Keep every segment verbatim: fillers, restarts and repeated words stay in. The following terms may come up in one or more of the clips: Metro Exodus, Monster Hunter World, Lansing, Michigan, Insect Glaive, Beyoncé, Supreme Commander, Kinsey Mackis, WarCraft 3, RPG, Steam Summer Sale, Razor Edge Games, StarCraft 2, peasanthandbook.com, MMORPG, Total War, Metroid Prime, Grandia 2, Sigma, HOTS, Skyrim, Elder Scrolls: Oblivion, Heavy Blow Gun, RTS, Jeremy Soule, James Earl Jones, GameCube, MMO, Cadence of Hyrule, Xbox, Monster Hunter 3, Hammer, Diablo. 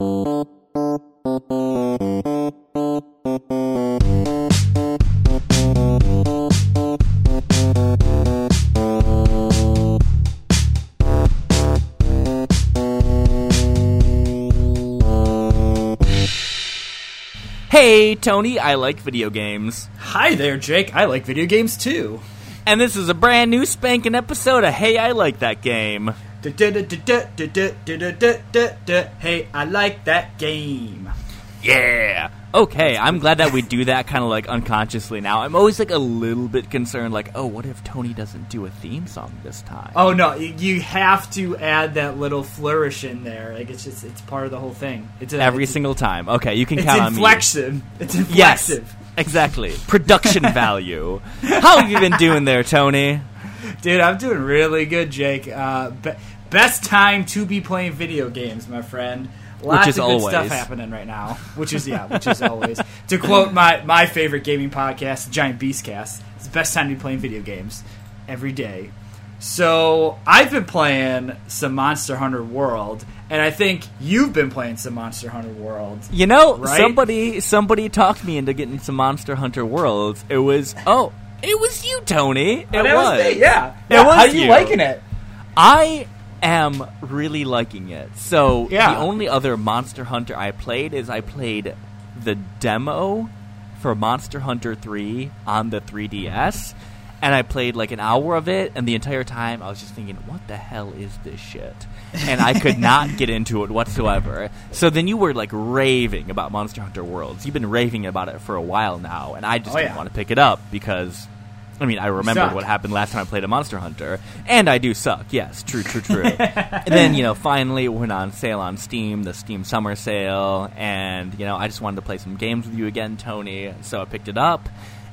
Hey, Tony, I like video games. Hi there, Jake, I like video games too. And this is a brand new spanking episode of Hey I Like That Game. Hey, I like that game. Yeah. Okay, I'm glad that we do that kind of like unconsciously now. I'm always like a little bit concerned, like, oh, what if Tony doesn't do a theme song this time? Oh no, you have to add that little flourish in there. Like it's just it's part of the whole thing. It's a, every it's, single time. Okay, you can count on me. It's inflexive. It's inflexive. Yes, exactly. Production value. How have you been doing there, Tony? Dude, I'm doing really good, Jake. Uh, but. Best time to be playing video games, my friend. Lots of good always. stuff happening right now. Which is, yeah, which is always. To quote my, my favorite gaming podcast, Giant Beast Cast, it's the best time to be playing video games every day. So I've been playing some Monster Hunter World, and I think you've been playing some Monster Hunter World. You know, right? somebody somebody talked me into getting some Monster Hunter World. It was, oh, it was you, Tony. It oh, that was. was me, yeah. yeah. It was How are you liking it? I... am really liking it. So yeah. The only other Monster Hunter I played is I played the demo for Monster Hunter three on the three D S, and I played like an hour of it, and the entire time I was just thinking, what the hell is this shit? And I could not get into it whatsoever. So then you were like raving about Monster Hunter Worlds. You've been raving about it for a while now, and I just oh, didn't yeah. want to pick it up because... I mean, I remembered what happened last time I played a Monster Hunter, and I do suck. Yes, true, true, true. And then, you know, finally it went on sale on Steam, the Steam Summer Sale, and, you know, I just wanted to play some games with you again, Tony, so I picked it up,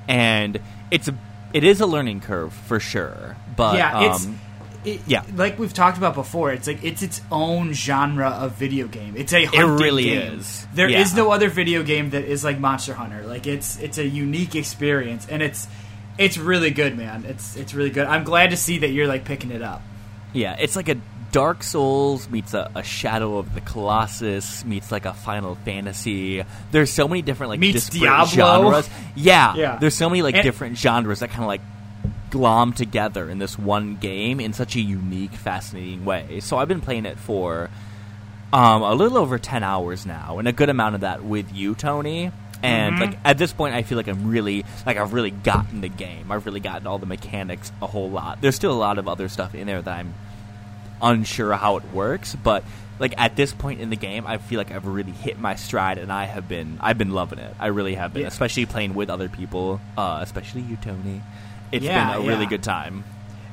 and it's a, it is a learning curve for sure, but... Yeah, um, it's, it, yeah. like we've talked about before, it's like, it's its own genre of video game. It's a hunting game. It really game. is. There yeah. is no other video game that is like Monster Hunter. Like, it's it's a unique experience, and it's... It's really good, man. It's it's really good. I'm glad to see that you're, like, picking it up. Yeah, it's like a Dark Souls meets a, a Shadow of the Colossus meets, like, a Final Fantasy. There's so many different, like, meets disparate Diablo. genres. Yeah, yeah. There's so many, like, and, different genres that kind of, like, glom together in this one game in such a unique, fascinating way. So I've been playing it for um, a little over ten hours now, and a good amount of that with you, Tony. And mm-hmm. like at this point, I feel like I'm really like I've really gotten the game. I've really gotten all the mechanics a whole lot. There's still a lot of other stuff in there that I'm unsure how it works, but like at this point in the game, I feel like I've really hit my stride, and I have been I've been loving it. I really have been, yeah. especially playing with other people, uh, especially you, Tony. It's yeah, been a yeah. really good time.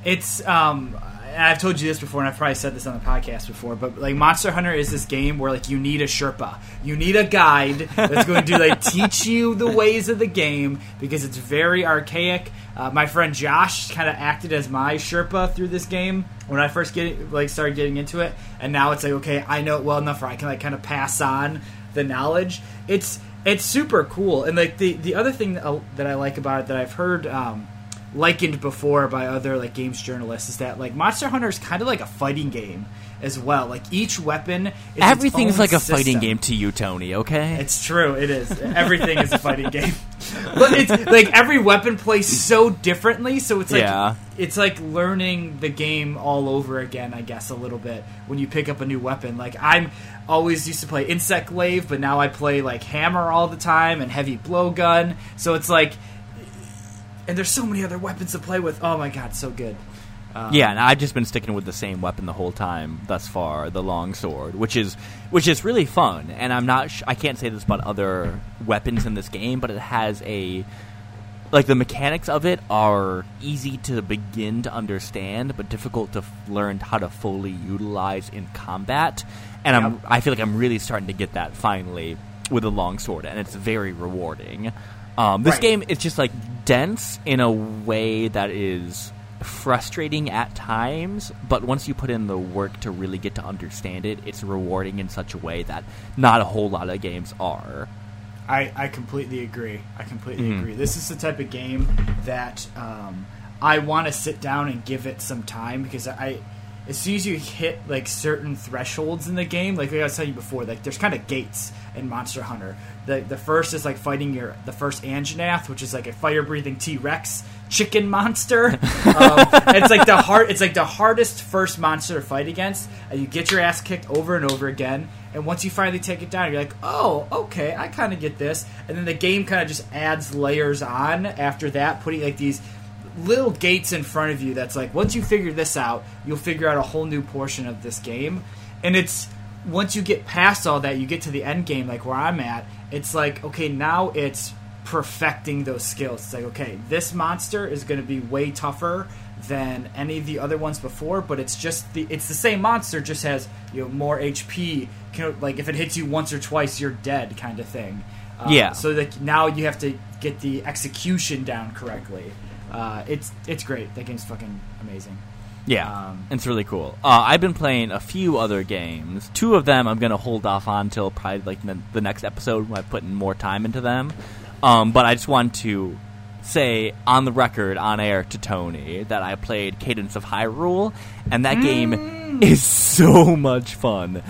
It's um, I've told you this before, and I've probably said this on the podcast before, but like Monster Hunter is this game where like you need a Sherpa, you need a guide that's going to like teach you the ways of the game because it's very archaic. Uh, my friend Josh kind of acted as my Sherpa through this game when I first get like started getting into it, and now it's like okay, I know it well enough where I can like kind of pass on the knowledge. It's it's super cool, and like the the other thing that I like about it that I've heard. Um, likened before by other like games journalists is that like Monster Hunter is kind of like a fighting game as well. Like each weapon is everything's its own like a system. Fighting game to you, Tony, okay? It's true, it is. Everything is a fighting game. But it's like every weapon plays so differently, so it's like yeah. it's like learning the game all over again, I guess, a little bit when you pick up a new weapon. Like I'm always used to play Insect Glaive, but now I play like Hammer all the time and Heavy Blow Gun. So it's like and there's so many other weapons to play with. Oh, my God, so good. Um, yeah, and I've just been sticking with the same weapon the whole time thus far, the longsword, which is which is really fun. And I'm not sh- I can't say this about other weapons in this game, but it has a... Like, the mechanics of it are easy to begin to understand, but difficult to f- learn how to fully utilize in combat. And yeah. I'm, I feel like I'm really starting to get that finally with the longsword, and it's very rewarding. Um, this right. game is just, like, dense in a way that is frustrating at times, but once you put in the work to really get to understand it, it's rewarding in such a way that not a whole lot of games are. I, I completely agree. I completely mm. agree. This is the type of game that um, I want to sit down and give it some time because I... as soon as you hit, like, certain thresholds in the game, like, like I was telling you before, like, there's kind of gates in Monster Hunter. The the first is, like, fighting your, the first Anjanath, which is, like, a fire-breathing T-Rex chicken monster. um, it's, like, the hard, it's, like, the hardest first monster to fight against, and you get your ass kicked over and over again, and once you finally take it down, you're like, oh, okay, I kind of get this, and then the game kind of just adds layers on after that, putting, like, these little gates in front of you that's like, once you figure this out, you'll figure out a whole new portion of this game. And it's, once you get past all that, you get to the end game, like where I'm at, it's like, okay, now it's perfecting those skills. It's like, okay, this monster is going to be way tougher than any of the other ones before, but it's just the, it's the same monster, just has, you know, more H P, can, like, if it hits you once or twice, you're dead kind of thing. Um, yeah. So like now you have to get the execution down correctly. Uh, it's it's great. That game's fucking amazing. Yeah, um, it's really cool. Uh, I've been playing a few other games. Two of them I'm going to hold off on until probably like the, the next episode when I put in more time into them. Um, but I just want to say on the record, on air to Tony, that I played Cadence of Hyrule, and that mm. game is so much fun.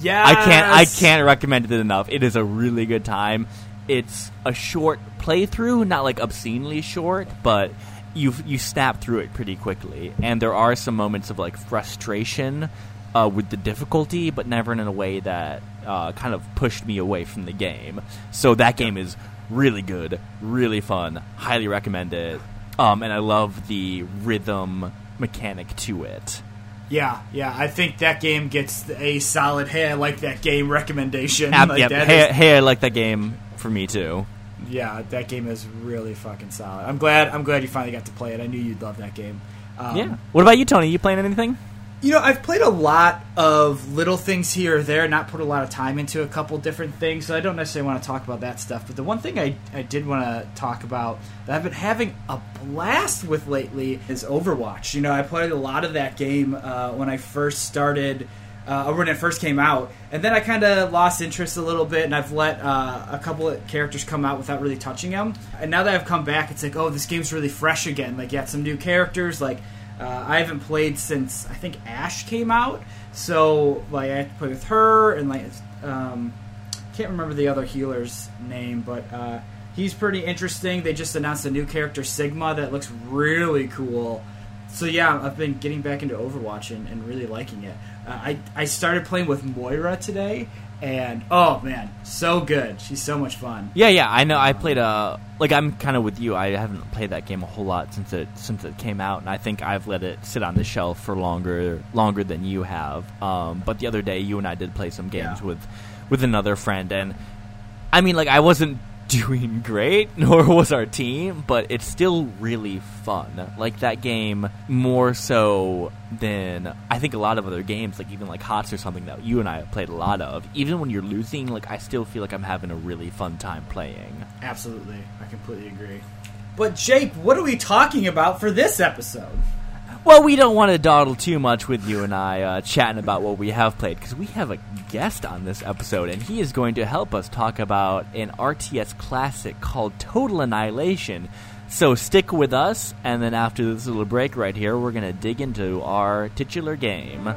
Yes! I can't I can't recommend it enough. It is a really good time. It's a short playthrough, not like obscenely short, but you you snap through it pretty quickly. And there are some moments of like frustration uh, with the difficulty, but never in a way that uh, kind of pushed me away from the game. So that game is really good, really fun, highly recommend it. Um, and I love the rhythm mechanic to it. Yeah, yeah, I think that game gets a solid "Hey, I like that game" recommendation. Ab- like yep. that hey, is- hey, I like that game. For me too. Yeah, that game is really fucking solid. I'm glad. I'm glad you finally got to play it. I knew you'd love that game. Um, yeah. What about you, Tony? You playing anything? You know, I've played a lot of little things here or there. Not put a lot of time into a couple different things, so I don't necessarily want to talk about that stuff. But the one thing I I did want to talk about that I've been having a blast with lately is Overwatch. You know, I played a lot of that game uh, when I first started. Uh, when it first came out, and then I kind of lost interest a little bit, and I've let uh, a couple of characters come out without really touching them, and now that I've come back, it's like, oh, this game's really fresh again, like, you got some new characters, like, uh, I haven't played since, I think, Ashe came out, so, like, I had to play with her, and, like, um, can't remember the other healer's name, but, uh, he's pretty interesting. They just announced a new character, Sigma, that looks really cool. So yeah, I've been getting back into Overwatch and, and really liking it. Uh, I I started playing with Moira today, and oh man, so good. She's so much fun. Yeah, yeah, I know. I played a like I'm kind of with you. I haven't played that game a whole lot since it since it came out, and I think I've let it sit on the shelf for longer longer than you have. Um, but the other day, you and I did play some games yeah. with with another friend, and I mean, like I wasn't doing great, nor was our team, but it's still really fun. Like, that game, more so than I think a lot of other games, like even like H O T S or something that you and I have played a lot of, even when you're losing, like, I still feel like I'm having a really fun time playing. Absolutely. I completely agree. But Jake, what are we talking about for this episode? Well, we don't want to dawdle too much with you and I uh, chatting about what we have played, because we have a guest on this episode, and he is going to help us talk about an R T S classic called Total Annihilation. So stick with us, and then after this little break right here, we're going to dig into our titular game.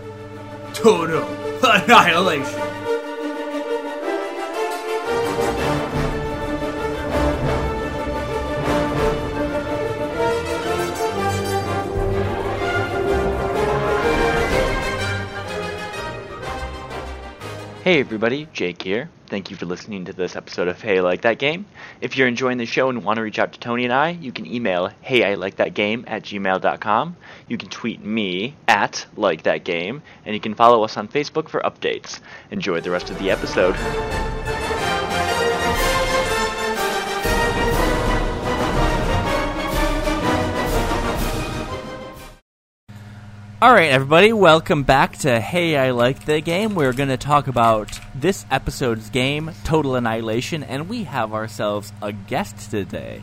Total Annihilation! Hey everybody, Jake here. Thank you for listening to this episode of Hey I Like That Game. If you're enjoying the show and want to reach out to Tony and I, you can email hey I like that game at gmail dot com. You can tweet me at like that game, and you can follow us on Facebook for updates. Enjoy the rest of the episode. Alright everybody, welcome back to Hey I Like the Game. We're going to talk about this episode's game, Total Annihilation, and we have ourselves a guest today.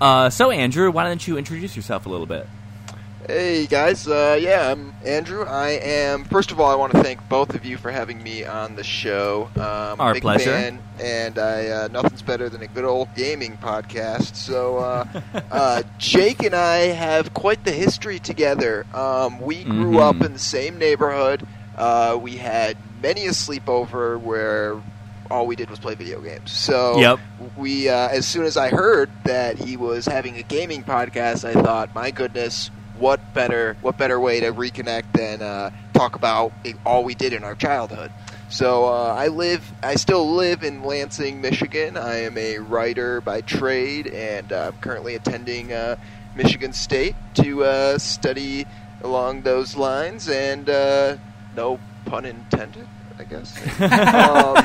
Uh, so Andrew, why don't you introduce yourself a little bit? Hey guys, uh, yeah, I'm Andrew. I am, first of all, I want to thank both of you for having me on the show. Um, Our big pleasure. Fan, and I, uh, nothing's better than a good old gaming podcast. So uh, uh, Jake and I have quite the history together. Um, we grew mm-hmm. up in the same neighborhood. Uh, we had many a sleepover where all we did was play video games. So yep. we, uh, as soon as I heard that he was having a gaming podcast, I thought, my goodness, What better what better way to reconnect than uh, talk about all we did in our childhood? So uh, I live, I still live in Lansing, Michigan. I am a writer by trade, and uh, I'm currently attending uh, Michigan State to uh, study along those lines. And uh, no pun intended, I guess. um,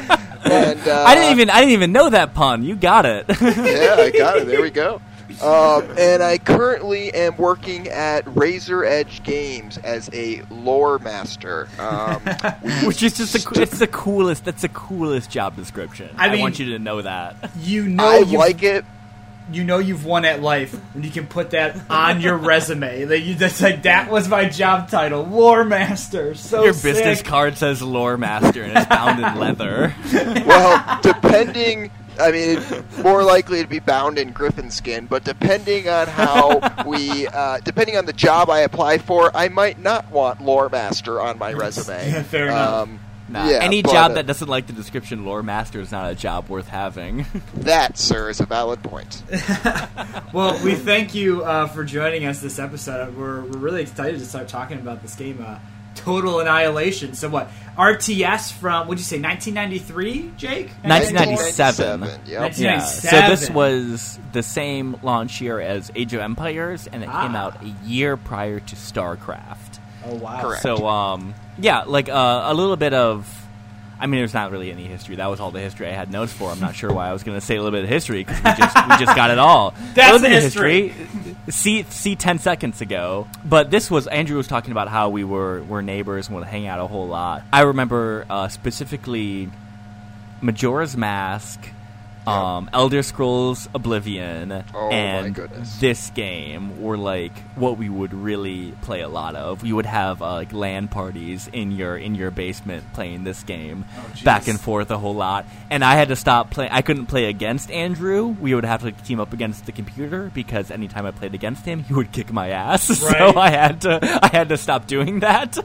and, uh, I didn't even I didn't even know that pun. You got it. Yeah, I got it. There we go. Um, and I currently am working at Razor Edge Games as a lore master, um, which is just the, it's the coolest. That's the coolest job description. I, I mean, want you to know that. You know, I like it. You know, you've won at life when you can put that on your resume. That you that's like that was my job title, lore master. So your sick. Business card says lore master and it's bound in leather. Well, depending. I mean, more likely to be bound in griffin skin, but depending on how we, uh, depending on the job I apply for, I might not want lore master on my resume. Yeah, fair um, enough. Nah, yeah, any but, job that doesn't like the description lore master is not a job worth having. That, sir, is a valid point. Well, we thank you uh, for joining us this episode. We're we're really excited to start talking about this game, uh, Total Annihilation. So what? R T S from, what'd you say, nineteen ninety-three, Jake? nineteen ninety-seven. Yep. nineteen ninety-seven. Yeah. So this was the same launch year as Age of Empires, and it ah. came out a year prior to StarCraft. Oh, wow. Correct. So, um, yeah, like uh, a little bit of, I mean, there's not really any history. That was all the history I had notes for. I'm not sure why I was going to say a little bit of history, because we just, we just got it all. That's the history. history. see, see ten seconds ago. But this was, Andrew was talking about how we were, were neighbors and would hang out a whole lot. I remember uh, specifically Majora's Mask, um, yep. Elder Scrolls: Oblivion, oh, and this game were like what we would really play a lot of. We would have uh, like LAN parties in your in your basement playing this game oh, back and forth a whole lot. And I had to stop playing. I couldn't play against Andrew. We would have to team up against the computer because anytime I played against him, he would kick my ass. Right. So I had to I had to stop doing that.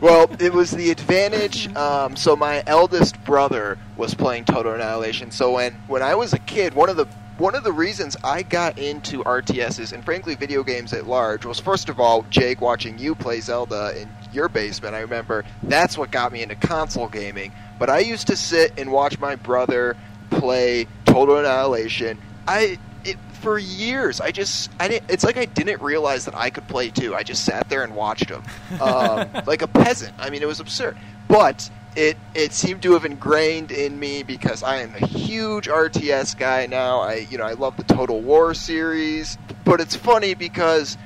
Well, it was the advantage. Um, so my eldest brother was playing Total Annihilation. So when, when I was a kid, one of the one of the reasons I got into R T Ss and frankly video games at large was, first of all, Jake, watching you play Zelda in your basement. I remember that's what got me into console gaming. But I used to sit and watch my brother play Total Annihilation. I. It, for years, I just, I didn't. It's like I didn't realize that I could play too. I just sat there and watched him, um, like a peasant. I mean, it was absurd, but it it seemed to have ingrained in me because I am a huge R T S guy now. I you know I love the Total War series, but it's funny because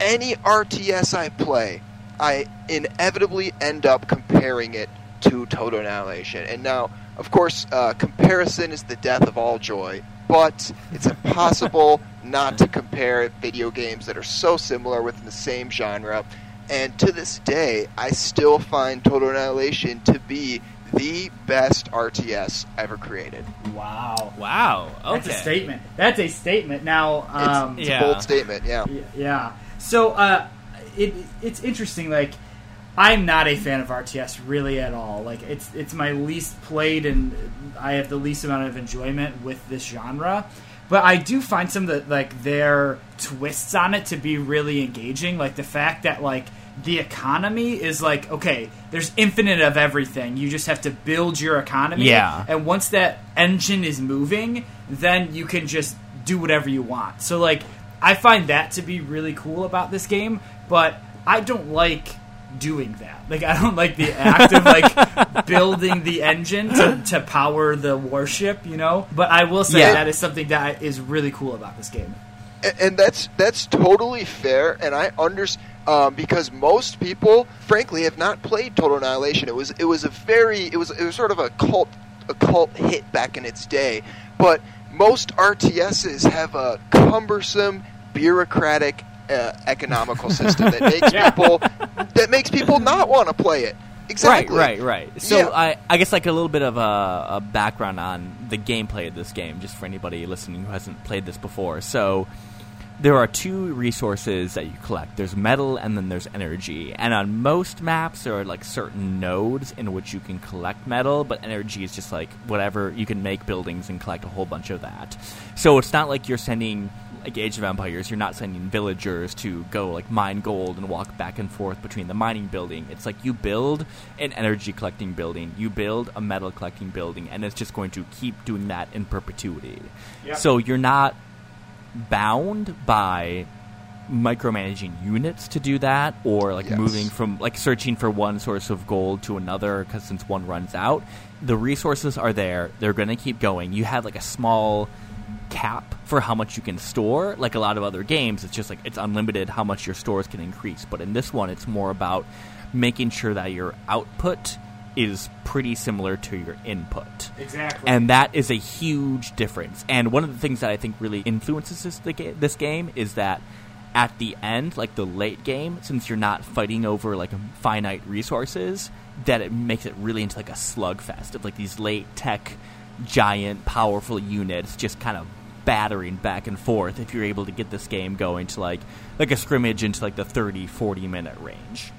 any R T S I play, I inevitably end up comparing it to Total Annihilation. And now, of course, uh, comparison is the death of all joy. But it's impossible not to compare video games that are so similar within the same genre. And to this day, I still find Total Annihilation to be the best R T S ever created. Wow. Wow. Okay. That's a statement. That's a statement. Now, um, it's, it's yeah. a bold statement, yeah. Yeah. So uh, it it's interesting, like, I'm not a fan of R T S really at all. Like it's it's my least played, and I have the least amount of enjoyment with this genre. But I do find some of the, like their twists on it to be really engaging. Like the fact that like the economy is like okay, there's infinite of everything. You just have to build your economy. Yeah. And once that engine is moving, then you can just do whatever you want. So like I find that to be really cool about this game. But I don't like. doing that. Like, I don't like the act of, like, building the engine to, to power the warship, you know? But I will say yeah. that is something that is really cool about this game. And, and that's that's totally fair, and I understand, um, because most people, frankly, have not played Total Annihilation. It was it was a very, it was, it was sort of a cult, a cult hit back in its day, but most R T Ss have a cumbersome, bureaucratic uh, economical system that makes yeah. people that makes people not want to play it. Exactly. Right, right, right. So yeah. I, I guess like a little bit of a, a background on the gameplay of this game, just for anybody listening who hasn't played this before. So there are two resources that you collect. There's metal and then there's energy. And on most maps there are like certain nodes in which you can collect metal, but energy is just like whatever. You can make buildings and collect a whole bunch of that. So it's not like you're sending... like Age of Empires, you're not sending villagers to go like mine gold and walk back and forth between the mining building. It's like you build an energy collecting building, you build a metal collecting building, and it's just going to keep doing that in perpetuity. Yep. So you're not bound by micromanaging units to do that, or like yes. moving from like searching for one source of gold to another, because since one runs out, the resources are there, they're going to keep going. You have like a small cap for how much you can store. Like a lot of other games, it's just like it's unlimited how much your stores can increase, but in this one it's more about making sure that your output is pretty similar to your input. Exactly. And that is a huge difference. And one of the things that I think really influences this, the ga- this game is that at the end, like the late game, since you're not fighting over like finite resources, that it makes it really into like a slugfest of like these late tech giant powerful units just kind of battering back and forth, if you're able to get this game going to like like a scrimmage into like the thirty forty minute range.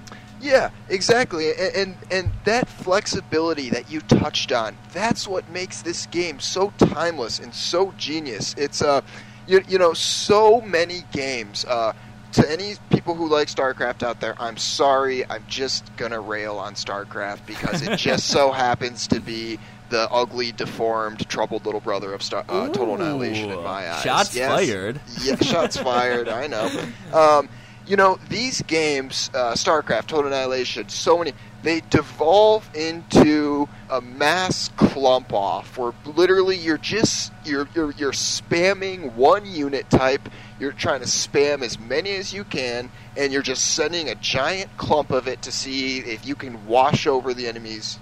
Yeah, exactly. And, and and that flexibility that you touched on, that's what makes this game so timeless and so genius. It's uh you, you know so many games, uh to any people who like StarCraft out there, I'm sorry, I'm just gonna rail on StarCraft because it just so happens to be the ugly, deformed, troubled little brother of Star- uh, Total Annihilation in my eyes. Shots yes. fired. Yeah, shots fired, I know. Um, you know, these games, uh, StarCraft, Total Annihilation, so many, they devolve into a mass clump-off where literally you're just, you're, you're, you're spamming one unit type, you're trying to spam as many as you can, and you're just sending a giant clump of it to see if you can wash over the enemies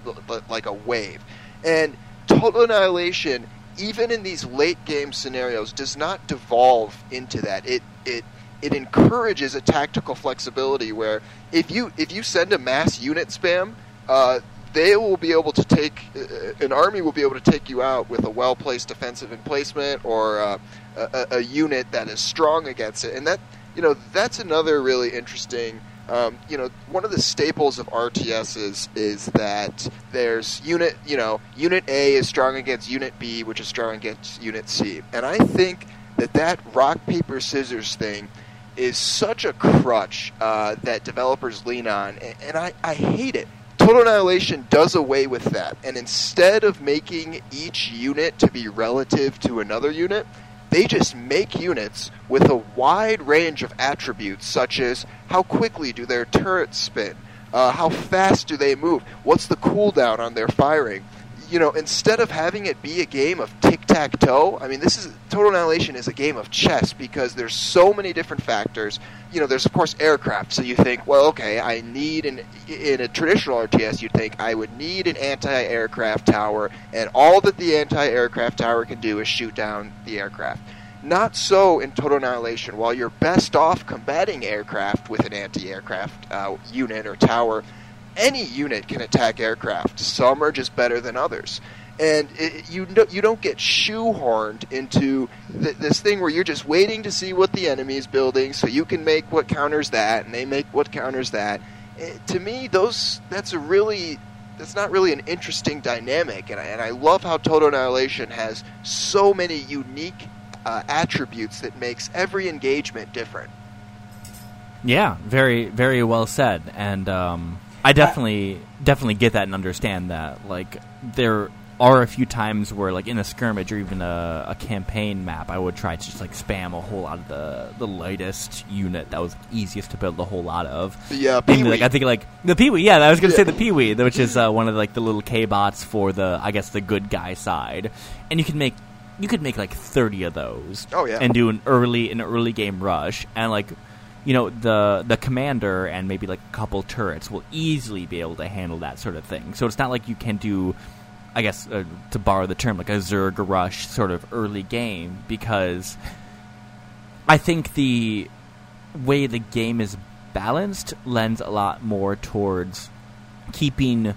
like a wave. And Total Annihilation, even in these late-game scenarios, does not devolve into that. It it it encourages a tactical flexibility where if you if you send a mass unit spam, uh, they will be able to take uh, – an army will be able to take you out with a well-placed defensive emplacement or uh, a, a unit that is strong against it. And that you know that's another really interesting – Um, you know, one of the staples of R T Ss is that there's unit, you know, unit A is strong against unit B, which is strong against unit C. And I think that that rock, paper, scissors thing is such a crutch uh, that developers lean on. And, and I, I hate it. Total Annihilation does away with that. And instead of making each unit to be relative to another unit, they just make units with a wide range of attributes, such as how quickly do their turrets spin, uh, how fast do they move, what's the cooldown on their firing. You know, instead of having it be a game of tic-tac-toe, I mean, this is Total Annihilation is a game of chess because there's so many different factors. You know, there's, of course, aircraft. So you think, well, okay, I need an... In a traditional R T S, you'd think, I would need an anti-aircraft tower, and all that the anti-aircraft tower can do is shoot down the aircraft. Not so in Total Annihilation. While you're best off combating aircraft with an anti-aircraft uh, unit or tower, any unit can attack aircraft. Some are just better than others. And it, you no, you don't get shoehorned into th- this thing where you're just waiting to see what the enemy is building so you can make what counters that and they make what counters that. It, to me, those that's a really that's not really an interesting dynamic. And I, and I love how Total Annihilation has so many unique uh, attributes that makes every engagement different. Yeah, very, very well said. And... Um... I definitely definitely get that and understand that. Like, there are a few times where, like, in a skirmish or even a, a campaign map, I would try to just, like, spam a whole lot of the, the lightest unit that was easiest to build a whole lot of. Yeah, Peewee. Like, I think, like, the Peewee, yeah, I was going to yeah. say the Peewee, which is uh, one of, like, the little K-bots for the, I guess, the good guy side. And you can make... You could make, like, thirty of those. Oh, yeah. And do an early, an early game rush. And, like... You know, the the commander and maybe like a couple turrets will easily be able to handle that sort of thing. So it's not like you can do, I guess, uh, to borrow the term, like a Zerg rush sort of early game, because I think the way the game is balanced lends a lot more towards keeping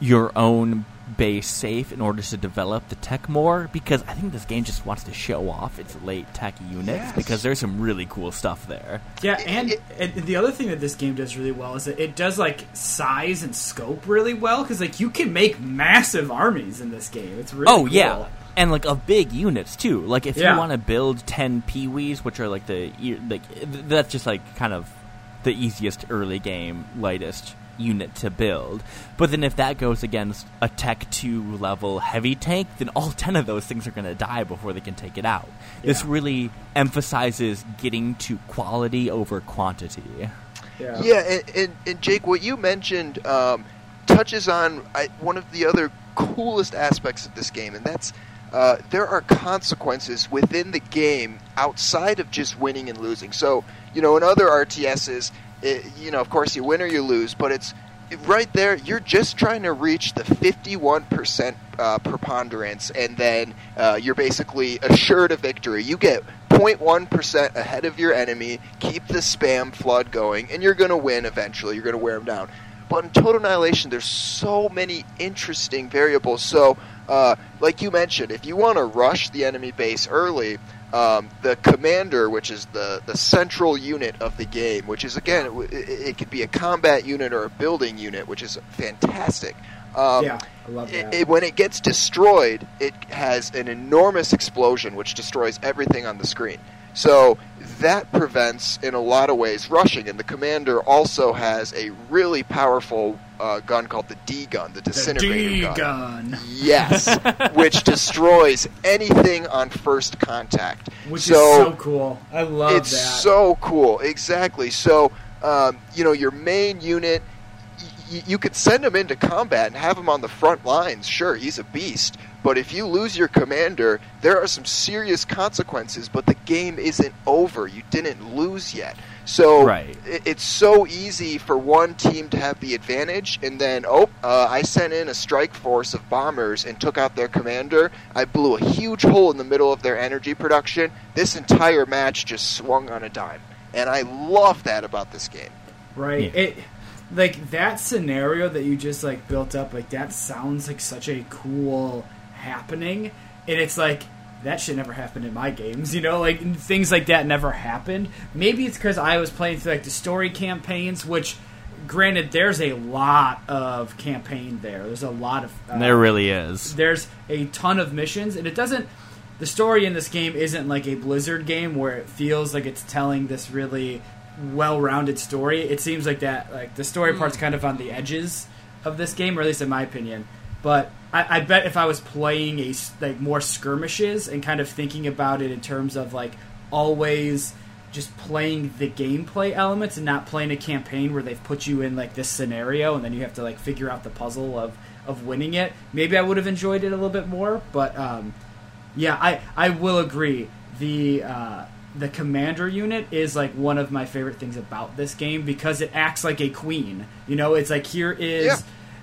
your own base safe in order to develop the tech more, because I think this game just wants to show off its late tech units, yes. because there's some really cool stuff there. Yeah, and, and the other thing that this game does really well is that it does, like, size and scope really well, because, like, you can make massive armies in this game. It's really oh, cool. yeah. And, like, of big units, too. Like, if yeah. you want to build ten Peewees, which are, like, the... like that's just, like, kind of the easiest early game, lightest unit to build. But then if that goes against a Tech two level heavy tank, then all ten of those things are going to die before they can take it out. Yeah. This really emphasizes getting to quality over quantity. Yeah, yeah and, and, and Jake, what you mentioned um, touches on I, one of the other coolest aspects of this game, and that's uh, there are consequences within the game outside of just winning and losing. So, you know, in other R T Ss, It, you know, of course, you win or you lose, but it's right there. You're just trying to reach the fifty-one percent uh, preponderance, and then uh, you're basically assured a victory. You get zero point one percent ahead of your enemy, keep the spam flood going, and you're going to win eventually. You're going to wear them down. But in Total Annihilation, there's so many interesting variables. So, uh, like you mentioned, if you want to rush the enemy base early... Um, the commander, which is the, the central unit of the game, which is, again, it, it could be a combat unit or a building unit, which is fantastic. Um, yeah, I love that. It, it, when it gets destroyed, it has an enormous explosion, which destroys everything on the screen. So that prevents, in a lot of ways, rushing. And the commander also has a really powerful uh, gun called the D gun, the disintegrator the D gun. gun. Yes, which destroys anything on first contact. Which so is so cool. I love it's that. It's so cool. Exactly. So, um, you know, your main unit, y- you could send him into combat and have him on the front lines. Sure, he's a beast. But if you lose your commander, there are some serious consequences, but the game isn't over. You didn't lose yet. So right. it's so easy for one team to have the advantage, and then, oh, uh, I sent in a strike force of bombers and took out their commander. I blew a huge hole in the middle of their energy production. This entire match just swung on a dime. And I love that about this game. Right. Yeah. It... Like, that scenario that you just, like, built up, like, that sounds like such a cool happening. And it's like, that shit never happened in my games, you know? Like, things like that never happened. Maybe it's because I was playing through, like, the story campaigns, which, granted, there's a lot of campaign there. There's a lot of... Uh, there really is. There's a ton of missions, and it doesn't... The story in this game isn't, like, a Blizzard game where it feels like it's telling this really... well-rounded story. It seems like that, like the story part's kind of on the edges of this game, or at least in my opinion. But I, I bet if I was playing a like more skirmishes and kind of thinking about it in terms of like always just playing the gameplay elements and not playing a campaign where they've put you in like this scenario and then you have to like figure out the puzzle of of winning it. Maybe I would have enjoyed it a little bit more. But um, yeah, I I will agree the. Uh, The commander unit is, like, one of my favorite things about this game because it acts like a queen. You know, it's like, here is, yeah.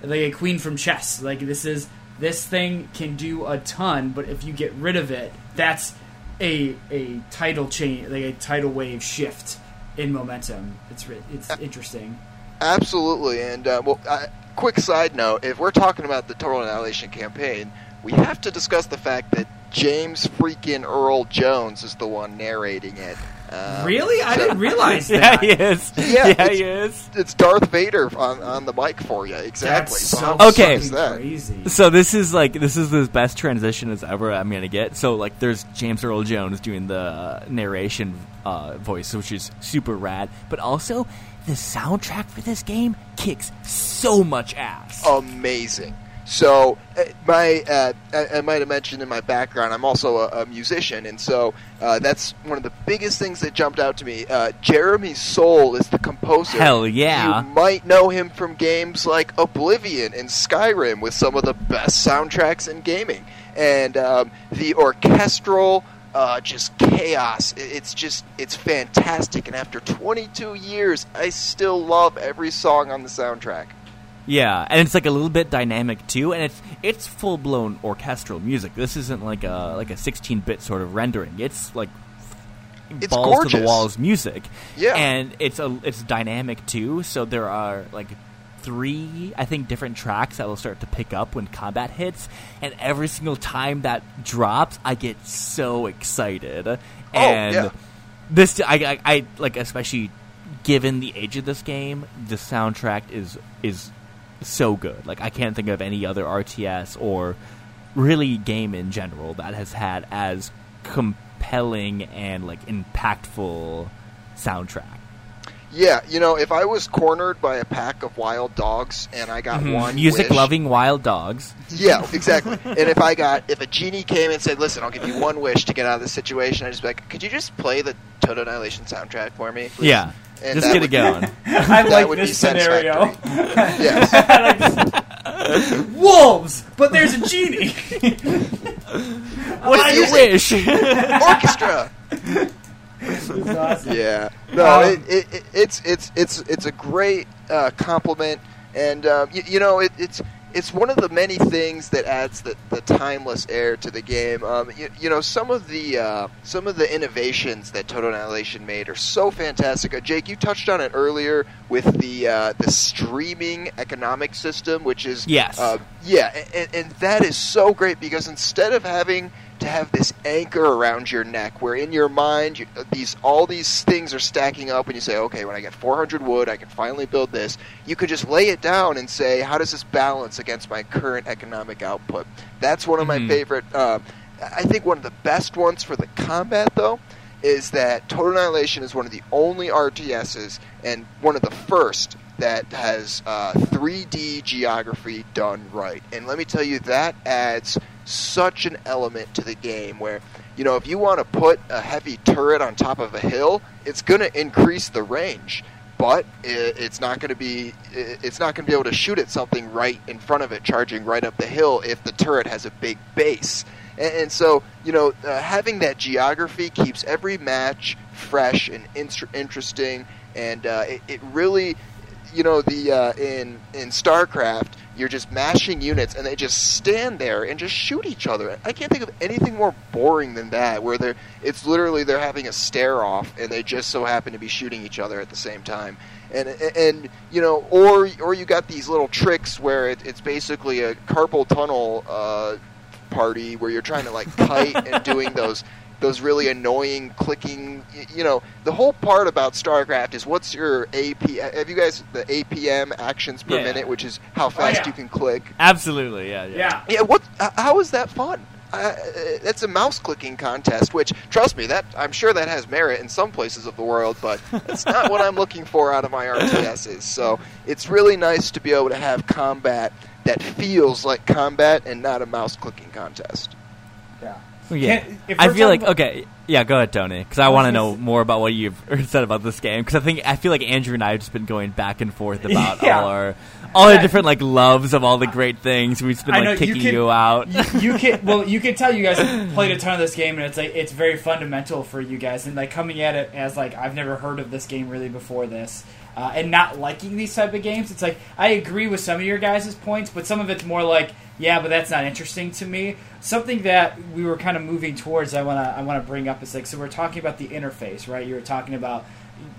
like, a queen from chess. Like, this is, this thing can do a ton, but if you get rid of it, that's a a tidal change, like, a tidal wave shift in momentum. It's it's interesting. Absolutely, and, uh, well, uh, quick side note, if we're talking about the Total Annihilation campaign, we have to discuss the fact that James freaking Earl Jones is the one narrating it. Um, really? I so, didn't realize that. Yeah, he is. Yeah, yeah he is. It's Darth Vader on, on the mic for you. Exactly. That's so, so okay. crazy. So this is like this is the best transition as ever I'm going to get. So like there's James Earl Jones doing the narration uh, voice, which is super rad. But also the soundtrack for this game kicks so much ass. Amazing. So my uh, I, I might have mentioned in my background, I'm also a, a musician, and so uh, that's one of the biggest things that jumped out to me. Uh, Jeremy Soule is the composer. Hell yeah. You might know him from games like Oblivion and Skyrim with some of the best soundtracks in gaming. And um, the orchestral... Uh, just chaos. It's just, it's fantastic. And after twenty-two years, I still love every song on the soundtrack. Yeah, and it's like a little bit dynamic too, and it's it's full blown orchestral music. This isn't like a like a sixteen bit sort of rendering. It's like it's balls gorgeous. to the walls music. Yeah, and it's a it's dynamic too. So there are like three, I think, different tracks that will start to pick up when combat hits, and every single time that drops, I get so excited. Oh, and yeah. This I, I I like, especially given the age of this game, the soundtrack is is so good. Like, I can't think of any other R T S or really game in general that has had as compelling and like impactful soundtrack. Yeah, you know, if I was cornered by a pack of wild dogs and I got mm-hmm. one music-loving wild dogs. Yeah, exactly. And if I got, if a genie came and said, "Listen, I'll give you one wish to get out of this situation," I'd just be like, "Could you just play the Total Annihilation soundtrack for me, please?" Yeah, and just get it going. I like this scenario. Yes. Wolves, but there's a genie. What do you wish? Orchestra. Awesome. Yeah, no, um, it, it, it's it's it's it's a great uh, compliment, and um, you, you know, it, it's it's one of the many things that adds the, the timeless air to the game. Um, you, you know, some of the uh, some of the innovations that Total Annihilation made are so fantastic. Uh, Jake, you touched on it earlier with the uh, the streaming economic system, which is yes, uh, yeah, and, and that is so great because instead of having to have this anchor around your neck where in your mind you, these all these things are stacking up and you say, okay, when I get four hundred wood, I can finally build this. You could just lay it down and say, how does this balance against my current economic output? That's one of mm-hmm. my favorite. Uh, I think one of the best ones for the combat, though, is that Total Annihilation is one of the only R T Ses and one of the first that has uh, three D geography done right. And let me tell you, that adds such an element to the game where, you know, if you want to put a heavy turret on top of a hill, it's going to increase the range, but it's not going to be it's not going to be able to shoot at something right in front of it charging right up the hill if the turret has a big base. And so, you know, uh, having that geography keeps every match fresh and in- interesting, and uh, it, it really, you know, the uh, in in StarCraft, you're just mashing units, and they just stand there and just shoot each other. I can't think of anything more boring than that, where they're it's literally they're having a stare-off, and they just so happen to be shooting each other at the same time. And, and you know, or or you got these little tricks where it, it's basically a carpal tunnel uh, party where you're trying to, like, kite and doing those... those really annoying clicking, you know, the whole part about StarCraft is what's your A P, have you guys, the A P M, actions per yeah, minute, yeah. which is how fast oh, yeah. you can click. Absolutely, yeah, yeah. Yeah, yeah what, how is that fun? Uh, it's a mouse clicking contest, which, trust me, that I'm sure that has merit in some places of the world, but it's not what I'm looking for out of my R T Ses. So it's really nice to be able to have combat that feels like combat and not a mouse clicking contest. Yeah. Yeah, I feel like, okay, yeah, go ahead, Tony, because I want to know more about what you've said about this game, because I think, I feel like Andrew and I have just been going back and forth about yeah. all our, all yeah. the different, like, loves of all the great things. We've just been, like, know, kicking you, can, you out. You, you can, well, you can tell you guys have played a ton of this game, and it's, like, it's very fundamental for you guys, and, like, coming at it as, like, I've never heard of this game really before this. Uh, and not liking these type of games, it's like, I agree with some of your guys' points, but some of it's more like, yeah, but that's not interesting to me. Something that we were kind of moving towards, I want to I want to bring up, is like, so we're talking about the interface, right? You were talking about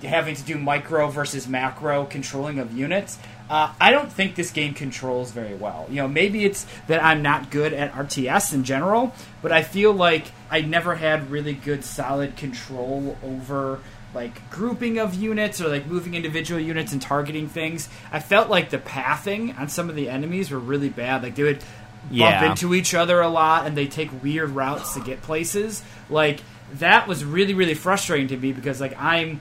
having to do micro versus macro controlling of units. Uh, I don't think this game controls very well. You know, maybe it's that I'm not good at R T S in general, but I feel like I never had really good, solid control over... like grouping of units or like moving individual units and targeting things. I felt like the pathing on some of the enemies were really bad. Like they would bump yeah. into each other a lot and they take weird routes to get places. Like that was really, really frustrating to me because like I'm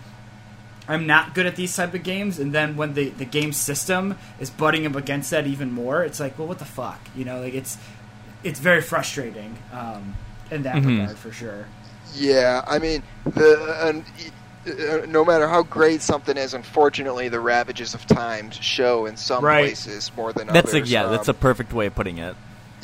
I'm not good at these type of games, and then when the, the game system is butting up against that even more, it's like, well, what the fuck? You know, like it's it's very frustrating um, in that mm-hmm. regard for sure. Yeah, I mean, the... Um, it- no matter how great something is, unfortunately, the ravages of time show in some right. places more than that's others. A, yeah, um, that's a perfect way of putting it.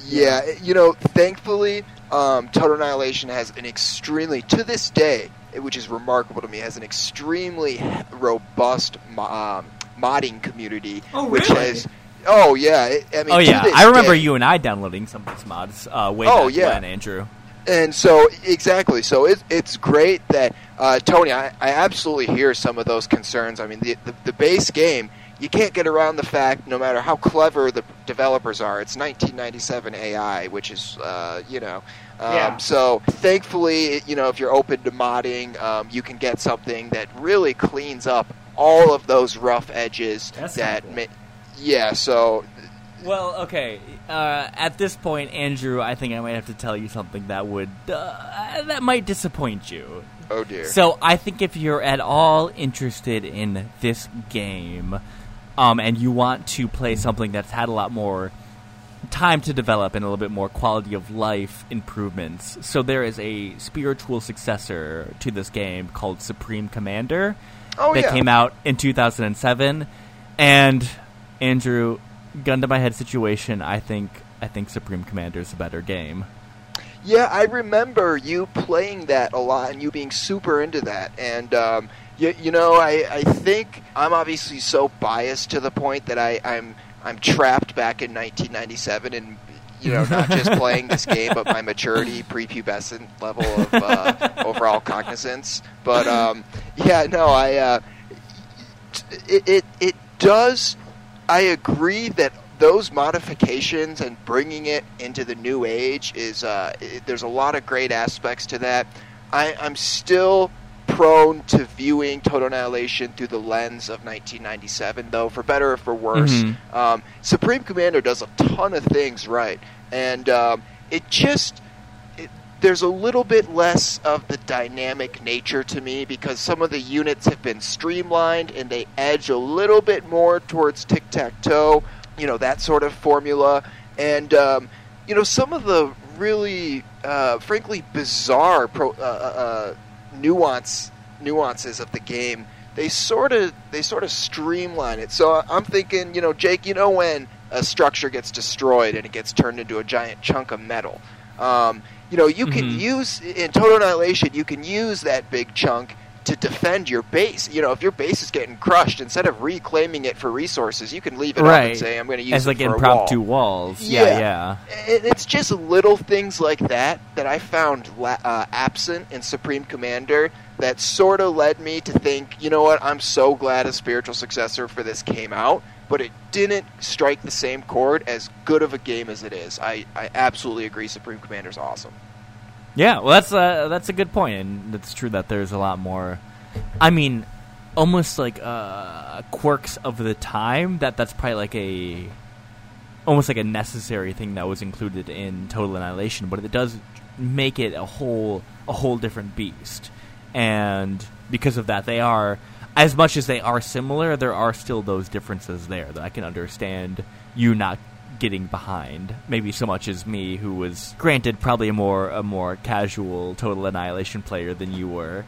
Yeah, you know, thankfully, um, Total Annihilation has an extremely, to this day, which is remarkable to me, has an extremely robust um, modding community. Oh, really? Which has, oh, yeah. It, I mean, oh, yeah. I remember day, you and I downloading some of these mods uh, way oh, back yeah. when, Andrew. And so, exactly. So it, it's great that, uh, Tony, I, I absolutely hear some of those concerns. I mean, the, the, the base game, you can't get around the fact, no matter how clever the developers are, it's nineteen ninety-seven A I, which is, uh, you know. Um, yeah. So thankfully, you know, if you're open to modding, um, you can get something that really cleans up all of those rough edges. That's that cool. ma- Yeah, so... Well, okay. Uh, at this point, Andrew, I think I might have to tell you something that would uh, that might disappoint you. Oh dear. So I think if you're at all interested in this game, um, and you want to play something that's had a lot more time to develop and a little bit more quality of life improvements, so there is a spiritual successor to this game called Supreme Commander oh, that yeah. came out in two thousand seven, and Andrew. Gun to my head situation, I think I think Supreme Commander is a better game. Yeah, I remember you playing that a lot and you being super into that. And, um, you, you know, I, I think I'm obviously so biased to the point that I, I'm I'm trapped back in nineteen ninety-seven and, you know, not just playing this game, but my maturity, prepubescent level of uh, overall cognizance. But, um, yeah, no, I... Uh, it, it, it does... I agree that those modifications and bringing it into the new age is uh, it, there's a lot of great aspects to that. I, I'm still prone to viewing Total Annihilation through the lens of nineteen ninety-seven, though, for better or for worse. Mm-hmm. Um, Supreme Commander does a ton of things right, and um, it just it, there's a little bit less of the dynamic nature to me because some of the units have been streamlined and they edge a little bit more towards tic tac-toe, you know, that sort of formula. And, um, you know, some of the really, uh, frankly, bizarre pro, uh, uh, nuance nuances of the game, they sort of they sort of streamline it. So I'm thinking, you know, Jake, you know when a structure gets destroyed and it gets turned into a giant chunk of metal. Um, you know, you can mm-hmm. use, in Total Annihilation, you can use that big chunk to defend your base. You know, if your base is getting crushed, instead of reclaiming it for resources, you can leave it right. up and say, I'm going to use As it like for a wall. As like impromptu walls. Yeah, yeah. It's just little things like that that I found la- uh, absent in Supreme Commander that sort of led me to think, you know what, I'm so glad a spiritual successor for this came out, but it didn't strike the same chord as good of a game as it is. I, I absolutely agree Supreme Commander's awesome. Yeah, well, that's uh, that's a good point, and it's true that there's a lot more, I mean, almost like uh, quirks of the time. That that's probably like a, almost like a necessary thing that was included in Total Annihilation, but it does make it a whole a whole different beast, and because of that, they are, as much as they are similar, there are still those differences there that I can understand you not getting behind, maybe so much as me, who was granted probably a more a more casual Total Annihilation player than you were.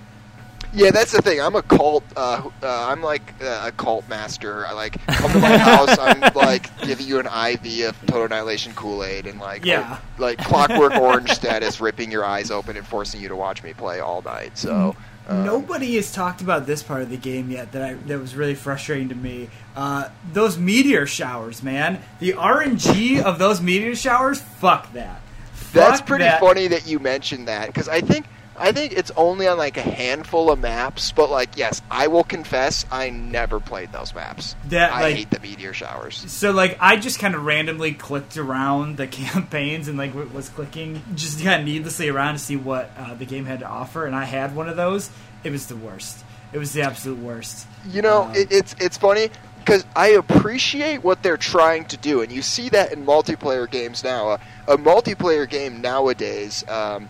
Yeah, that's the thing. I'm a cult. Uh, uh, I'm like uh, a cult master. I like come to my house. I'm like giving you an I V of Total Annihilation Kool-Aid and like yeah. or, like Clockwork Orange status, ripping your eyes open and forcing you to watch me play all night. So. Um, Nobody has talked about this part of the game yet that I that was really frustrating to me. Uh, those meteor showers, man. The R N G of those meteor showers, fuck that. Fuck that's pretty that. funny that you mentioned that, because I think, I think it's only on like a handful of maps, but like, yes, I will confess, I never played those maps. That, I like, hate the meteor showers. So like, I just kind of randomly clicked around the campaigns and like was clicking just kind of needlessly around to see what uh, the game had to offer, and I had one of those. It was the worst. It was the absolute worst. You know, um, it, it's it's funny, because I appreciate what they're trying to do, and you see that in multiplayer games now. Uh, a multiplayer game nowadays... Um,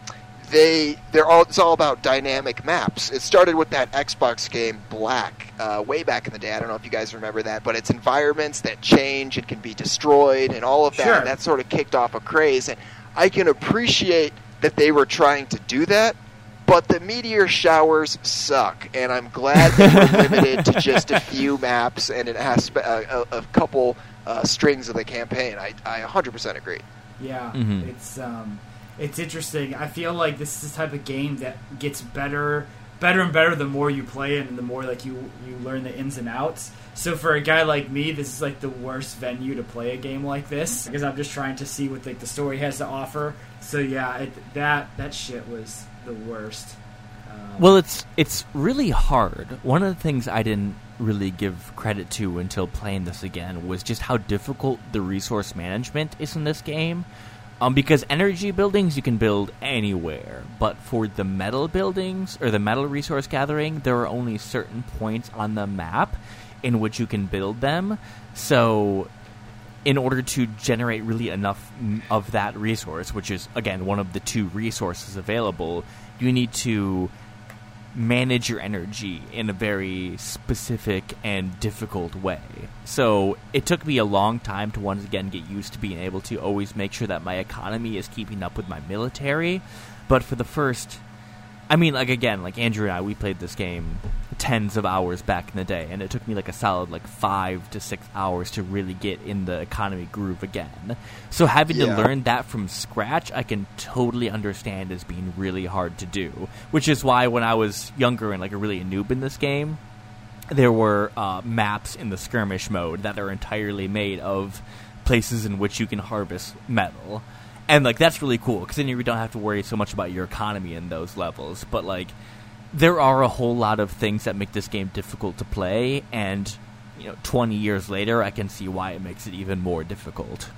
They, they're all. It's all about dynamic maps. It started with that Xbox game Black, uh, way back in the day. I don't know if you guys remember that, but it's environments that change and can be destroyed and all of that. Sure. And that sort of kicked off a craze. And I can appreciate that they were trying to do that, but the meteor showers suck. And I'm glad they were limited to just a few maps and an aspe- a, a, a couple uh, strings of the campaign. I, I one hundred percent agree. Yeah, mm-hmm. it's... Um... It's interesting. I feel like this is the type of game that gets better better and better the more you play and the more like you you learn the ins and outs. So for a guy like me, this is like the worst venue to play a game like this, because I'm just trying to see what like the story has to offer. So yeah, it, that that shit was the worst. Um, well, it's it's really hard. One of the things I didn't really give credit to until playing this again was just how difficult the resource management is in this game. Um, because energy buildings you can build anywhere, but for the metal buildings, or the metal resource gathering, there are only certain points on the map in which you can build them. So in order to generate really enough of that resource, which is, again, one of the two resources available, you need to manage your energy in a very specific and difficult way. So it took me a long time to once again get used to being able to always make sure that my economy is keeping up with my military. But for the first, I mean, like, again, like Andrew and I, we played this game tens of hours back in the day, and it took me like a solid like five to six hours to really get in the economy groove again. So having yeah. to learn that from scratch, I can totally understand as being really hard to do, which is why when I was younger and like a really a noob in this game, there were uh, maps in the skirmish mode that are entirely made of places in which you can harvest metal. And, like, that's really cool, because then you don't have to worry so much about your economy in those levels. But, like, there are a whole lot of things that make this game difficult to play, and, you know, twenty years later, I can see why it makes it even more difficult.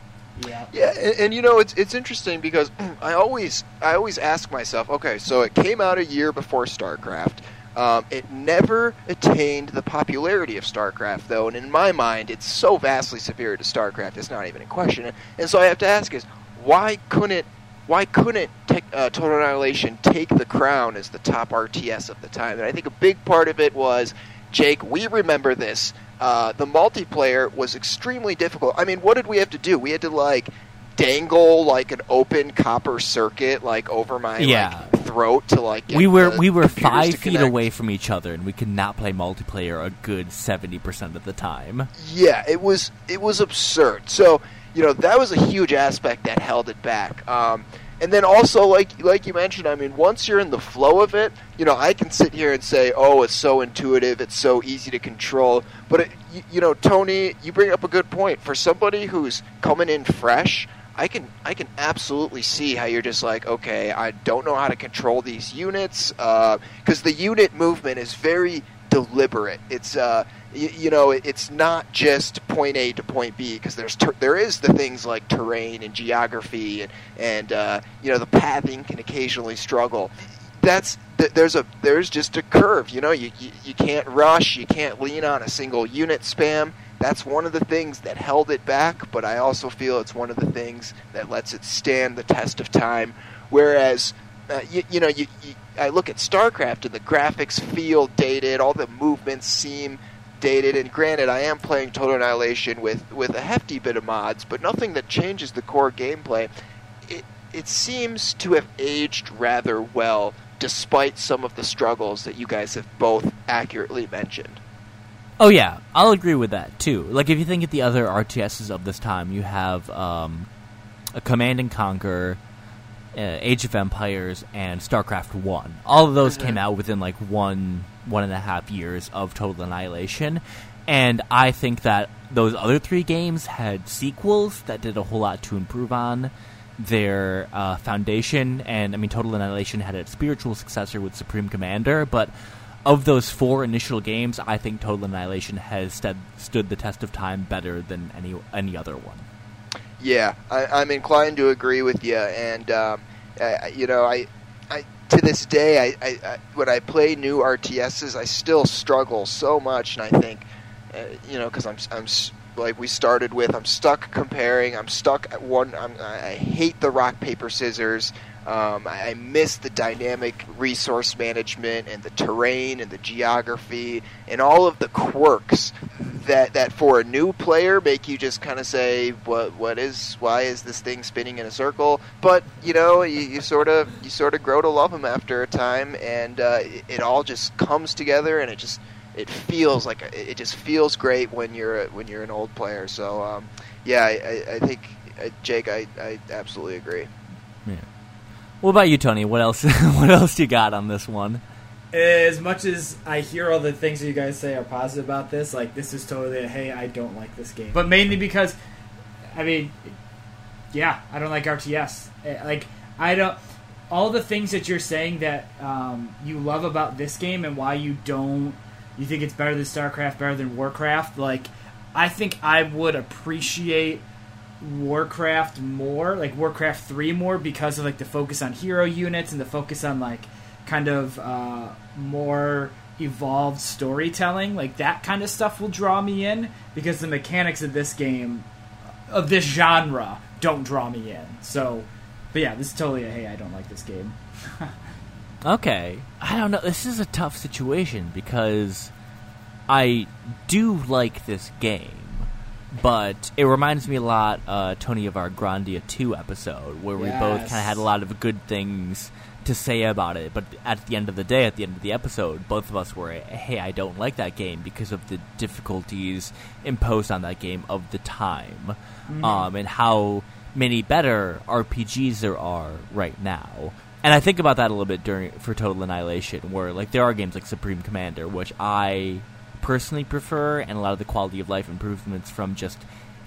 Yeah, yeah, and, and you know, it's it's interesting, because I always, I always ask myself, okay, so it came out a year before StarCraft. Um, it never attained the popularity of StarCraft, though, and in my mind, it's so vastly superior to StarCraft, it's not even in question. And so I have to ask is, Why couldn't why couldn't te- uh, Total Annihilation take the crown as the top R T S of the time? And I think a big part of it was, Jake, we remember this. Uh, the multiplayer was extremely difficult. I mean, what did we have to do? We had to, like, dangle, like, an open copper circuit, like, over my yeah. like, throat to, like, get we were We were five feet away from each other, and we could not play multiplayer a good seventy percent of the time. Yeah, it was it was absurd. So... You know, that was a huge aspect that held it back. Um, and then also, like like you mentioned, I mean, once you're in the flow of it, you know, I can sit here and say, oh, it's so intuitive, it's so easy to control. But, it, you, you know, Tony, you bring up a good point. For somebody who's coming in fresh, I can I can absolutely see how you're just like, okay, I don't know how to control these units. Because uh, the unit movement is very deliberate. It's... Uh, You know, it's not just point A to point B, because there's ter- there is the things like terrain and geography, and and uh, you know, the pathing can occasionally struggle. That's th- there's a there's just a curve. You know, you, you you can't rush, you can't lean on a single unit spam. That's one of the things that held it back, but I also feel it's one of the things that lets it stand the test of time. Whereas, uh, you, you know, you, you I look at StarCraft and the graphics feel dated, all the movements seem dated, and granted, I am playing Total Annihilation with, with a hefty bit of mods, but nothing that changes the core gameplay. It it seems to have aged rather well, despite some of the struggles that you guys have both accurately mentioned. Oh yeah, I'll agree with that too. Like, if you think of the other R T Ses of this time, you have um, a Command and Conquer, uh, Age of Empires, and StarCraft One. All of those mm-hmm. came out within like one. one and a half years of Total Annihilation, and I think that those other three games had sequels that did a whole lot to improve on their uh, foundation, and I mean, Total Annihilation had its spiritual successor with Supreme Commander, but of those four initial games, I think Total Annihilation has st- stood the test of time better than any any other one. Yeah, I, I'm inclined to agree with you, and um, I, you know, I... I to this day, I, I, I when I play new R T Ses, I still struggle so much, and I think, uh, you know, because I'm, I'm like we started with, I'm stuck comparing, I'm stuck at one, I'm, I hate the rock, paper, scissors, um, I, I miss the dynamic resource management, and the terrain, and the geography, and all of the quirks that, that for a new player make you just kind of say, what what is why is this thing spinning in a circle? But you know, you, you sort of you sort of grow to love them after a time, and uh, it, it all just comes together, and it just it feels like it just feels great when you're when you're an old player. So um, yeah, I, I think uh, Jake, I, I absolutely agree. Yeah. What about you, Tony? What else? What else you got on this one? as much as I hear all the things that you guys say are positive about this, like, this is totally a, hey, I don't like this game. But mainly because, I mean, yeah, I don't like R T S. Like, I don't... All the things that you're saying that um, you love about this game and why you don't... You think it's better than StarCraft, better than WarCraft, like, I think I would appreciate WarCraft more, like WarCraft three more, because of like the focus on hero units and the focus on like kind of uh, more evolved storytelling. Like that kind of stuff will draw me in, because the mechanics of this game, of this genre, don't draw me in. So, but yeah, this is totally a hey, I don't like this game. Okay. I don't know. This is a tough situation because I do like this game, but it reminds me a lot, uh, Tony, of our Grandia two episode, where yes. we both kind of had a lot of good things to say about it. But at the end of the day, at the end of the episode, both of us were, hey, I don't like that game because of the difficulties imposed on that game of the time, mm-hmm. um, and how many better R P Gs there are right now. And I think about that a little bit during for Total Annihilation, where like there are games like Supreme Commander, which I personally prefer, and a lot of the quality of life improvements from just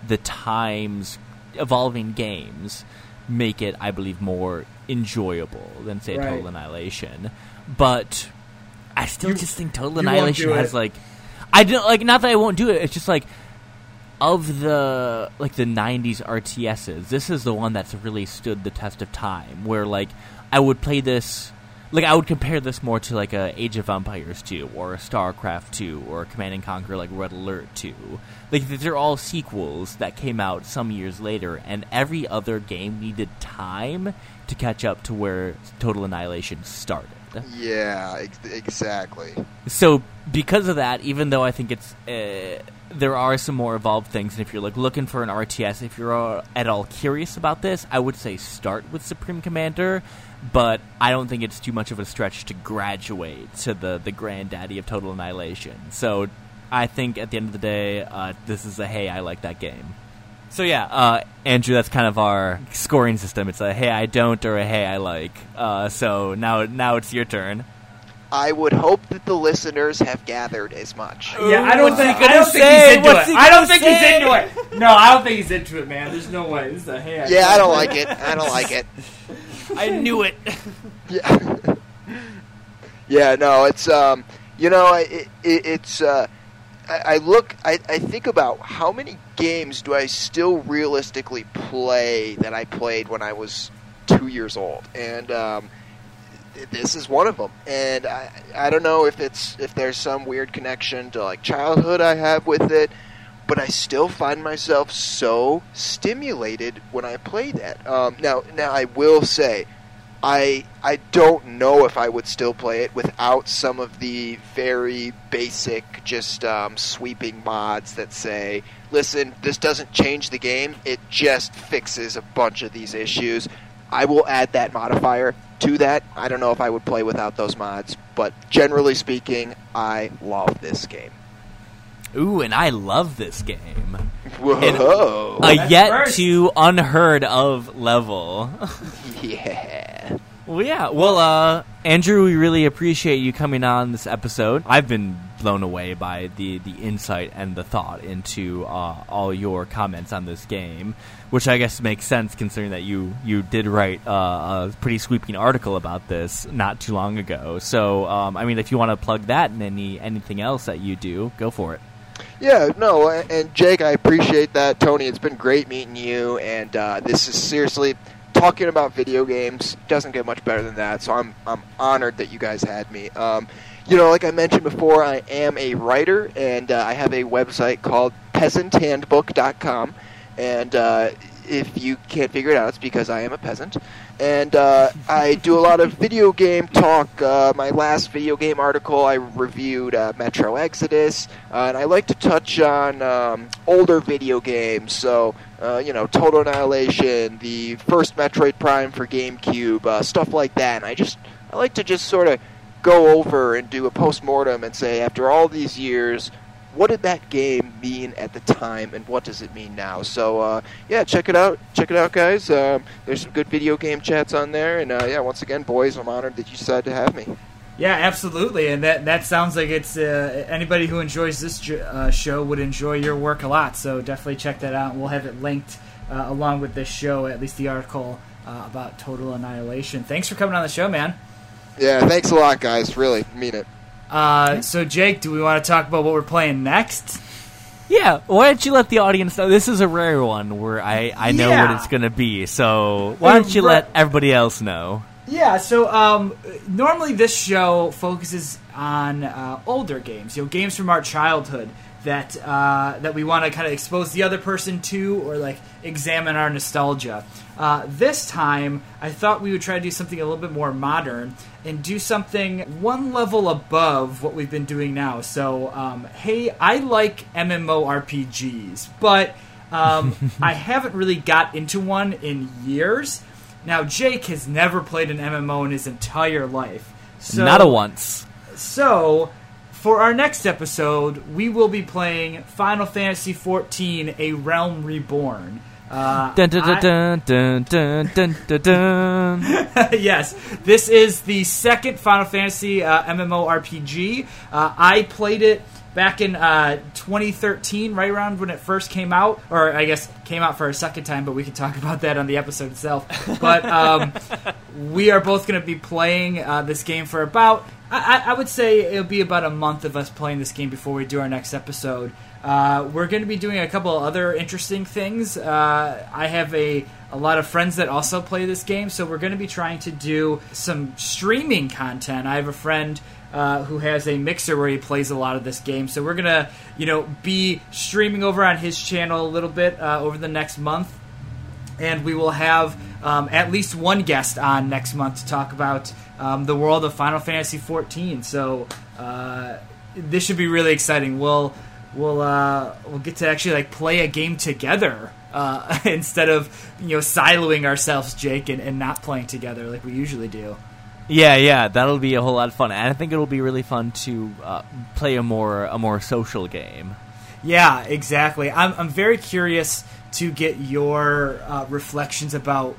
the times evolving games make it, I believe, more enjoyable than, say, right. Total Annihilation. But I still you, just think Total Annihilation has it. like I don't like not that I won't do it. It's just like of the like the nineties R T Ss, this is the one that's really stood the test of time. Where like. I would play this, like, I would compare this more to, like, a Age of Empires two, or a StarCraft two, or a Command and Conquer, like, Red Alert two. Like, they're all sequels that came out some years later, and every other game needed time to catch up to where Total Annihilation started. Yeah, ex- exactly. So, because of that, even though I think it's, uh, there are some more evolved things, and if you're, like, looking for an R T S, if you're all, at all curious about this, I would say start with Supreme Commander. But I don't think it's too much of a stretch to graduate to the, the granddaddy of Total Annihilation. So I think at the end of the day, uh, this is a hey, I like that game. So yeah, uh, Andrew, that's kind of our scoring system. It's a hey, I don't, or a hey, I like. Uh, so now now it's your turn. I would hope that the listeners have gathered as much. Yeah, I don't think, uh, I don't think he's into What's it. I don't think say? he's into it. No, I don't think he's into it, man. There's no way. This is a hey, I yeah, I don't like it. I don't like it. I knew it. yeah. yeah, no, it's, um, you know, it, it, it's, uh, I, I look, I, I think about how many games do I still realistically play that I played when I was two years old, and um, this is one of them. And I, I don't know if it's, if there's some weird connection to, like, childhood I have with it, but I still find myself so stimulated when I play that. Um, now, now I will say, I I don't know if I would still play it without some of the very basic, just um, sweeping mods that say, listen, this doesn't change the game, it just fixes a bunch of these issues. I will add that modifier to that. I don't know if I would play without those mods, but generally speaking, I love this game. Ooh, and I love this game. Whoa. A yet-to-unheard-of level. yeah. Well, yeah. Well, uh, Andrew, we really appreciate you coming on this episode. I've been blown away by the, the insight and the thought into uh, all your comments on this game, which I guess makes sense considering that you, you did write uh, a pretty sweeping article about this not too long ago. So, um, I mean, if you want to plug that and any anything else that you do, go for it. Yeah, no, and Jake, I appreciate that. Tony, it's been great meeting you, and uh, this is seriously, talking about video games doesn't get much better than that, so I'm I'm honored that you guys had me. Um, you know, like I mentioned before, I am a writer, and uh, I have a website called peasant handbook dot com, and uh, if you can't figure it out, it's because I am a peasant. And uh, I do a lot of video game talk. Uh, my last video game article, I reviewed uh, Metro Exodus. Uh, and I like to touch on um, older video games. So, uh, you know, Total Annihilation, the first Metroid Prime for GameCube, uh, stuff like that. And I just, I like to just sort of go over and do a postmortem and say, after all these years, what did that game mean at the time, and what does it mean now? So, uh, yeah, check it out. Check it out, guys. Um, there's some good video game chats on there. And, uh, yeah, once again, boys, I'm honored that you decided to have me. Yeah, absolutely, and that that sounds like it's uh, anybody who enjoys this ju- uh, show would enjoy your work a lot, so definitely check that out. We'll have it linked uh, along with this show, at least the article uh, about Total Annihilation. Thanks for coming on the show, man. Yeah, thanks a lot, guys. Really, mean it. Uh, so, Jake, do we want to talk about what we're playing next? Yeah, why don't you let the audience know? This is a rare one where I, I know yeah. what it's going to be, so why don't you let everybody else know? Yeah, so um, normally this show focuses on uh, older games, you know, games from our childhood that uh, that we want to kind of expose the other person to or, like, examine our nostalgia. Uh, this time, I thought we would try to do something a little bit more modern and do something one level above what we've been doing now. So, um, hey, I like MMORPGs, but um, I haven't really got into one in years. Now, Jake has never played an M M O in his entire life. So, not a once. So, for our next episode, we will be playing Final Fantasy fourteen, A Realm Reborn. Uh, dun, dun, I... dun, dun, dun, dun, dun, dun. Yes, this is the second Final Fantasy uh, MMORPG. Uh, I played it back in uh, twenty thirteen, right around when it first came out, or I guess came out for a second time, but we can talk about that on the episode itself. But um, we are both going to be playing uh, this game for about, I, I would say it'll be about a month of us playing this game before we do our next episode. Uh, we're going to be doing a couple of other interesting things. Uh, I have a, a lot of friends that also play this game, so we're going to be trying to do some streaming content. I have a friend uh, who has a mixer where he plays a lot of this game, so we're going to, you know, be streaming over on his channel a little bit uh, over the next month, and we will have um, at least one guest on next month to talk about um, the world of Final Fantasy fourteen. So uh, this should be really exciting. We'll... We'll uh, we'll get to actually like play a game together uh, instead of, you know, siloing ourselves, Jake, and, and not playing together like we usually do. Yeah, yeah, that'll be a whole lot of fun, and I think it'll be really fun to uh, play a more a more social game. Yeah, exactly. I'm I'm very curious to get your uh, reflections about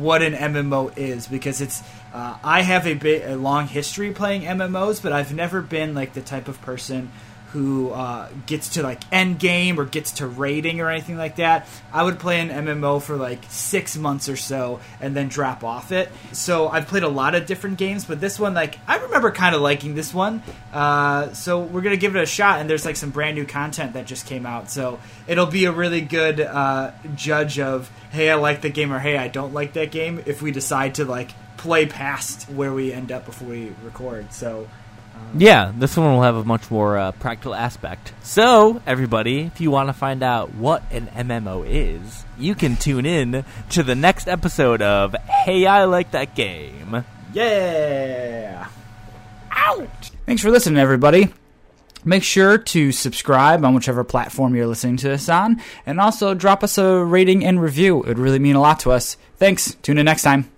what an M M O is, because it's uh, I have a bit a long history playing M M Os, but I've never been like the type of person who uh, gets to, like, end game or gets to raiding or anything like that. I would play an M M O for, like, six months or so and then drop off it. So I've played a lot of different games, but this one, like, I remember kind of liking this one. Uh, so we're going to give it a shot, and there's, like, some brand new content that just came out. So it'll be a really good uh, judge of, hey, I like the game, or hey, I don't like that game, if we decide to, like, play past where we end up before we record. So... Yeah, this one will have a much more uh, practical aspect. So, everybody, if you want to find out what an M M O is, you can tune in to the next episode of Hey, I Like That Game. Yeah! Out! Thanks for listening, everybody. Make sure to subscribe on whichever platform you're listening to this on, and also drop us a rating and review. It would really mean a lot to us. Thanks. Tune in next time.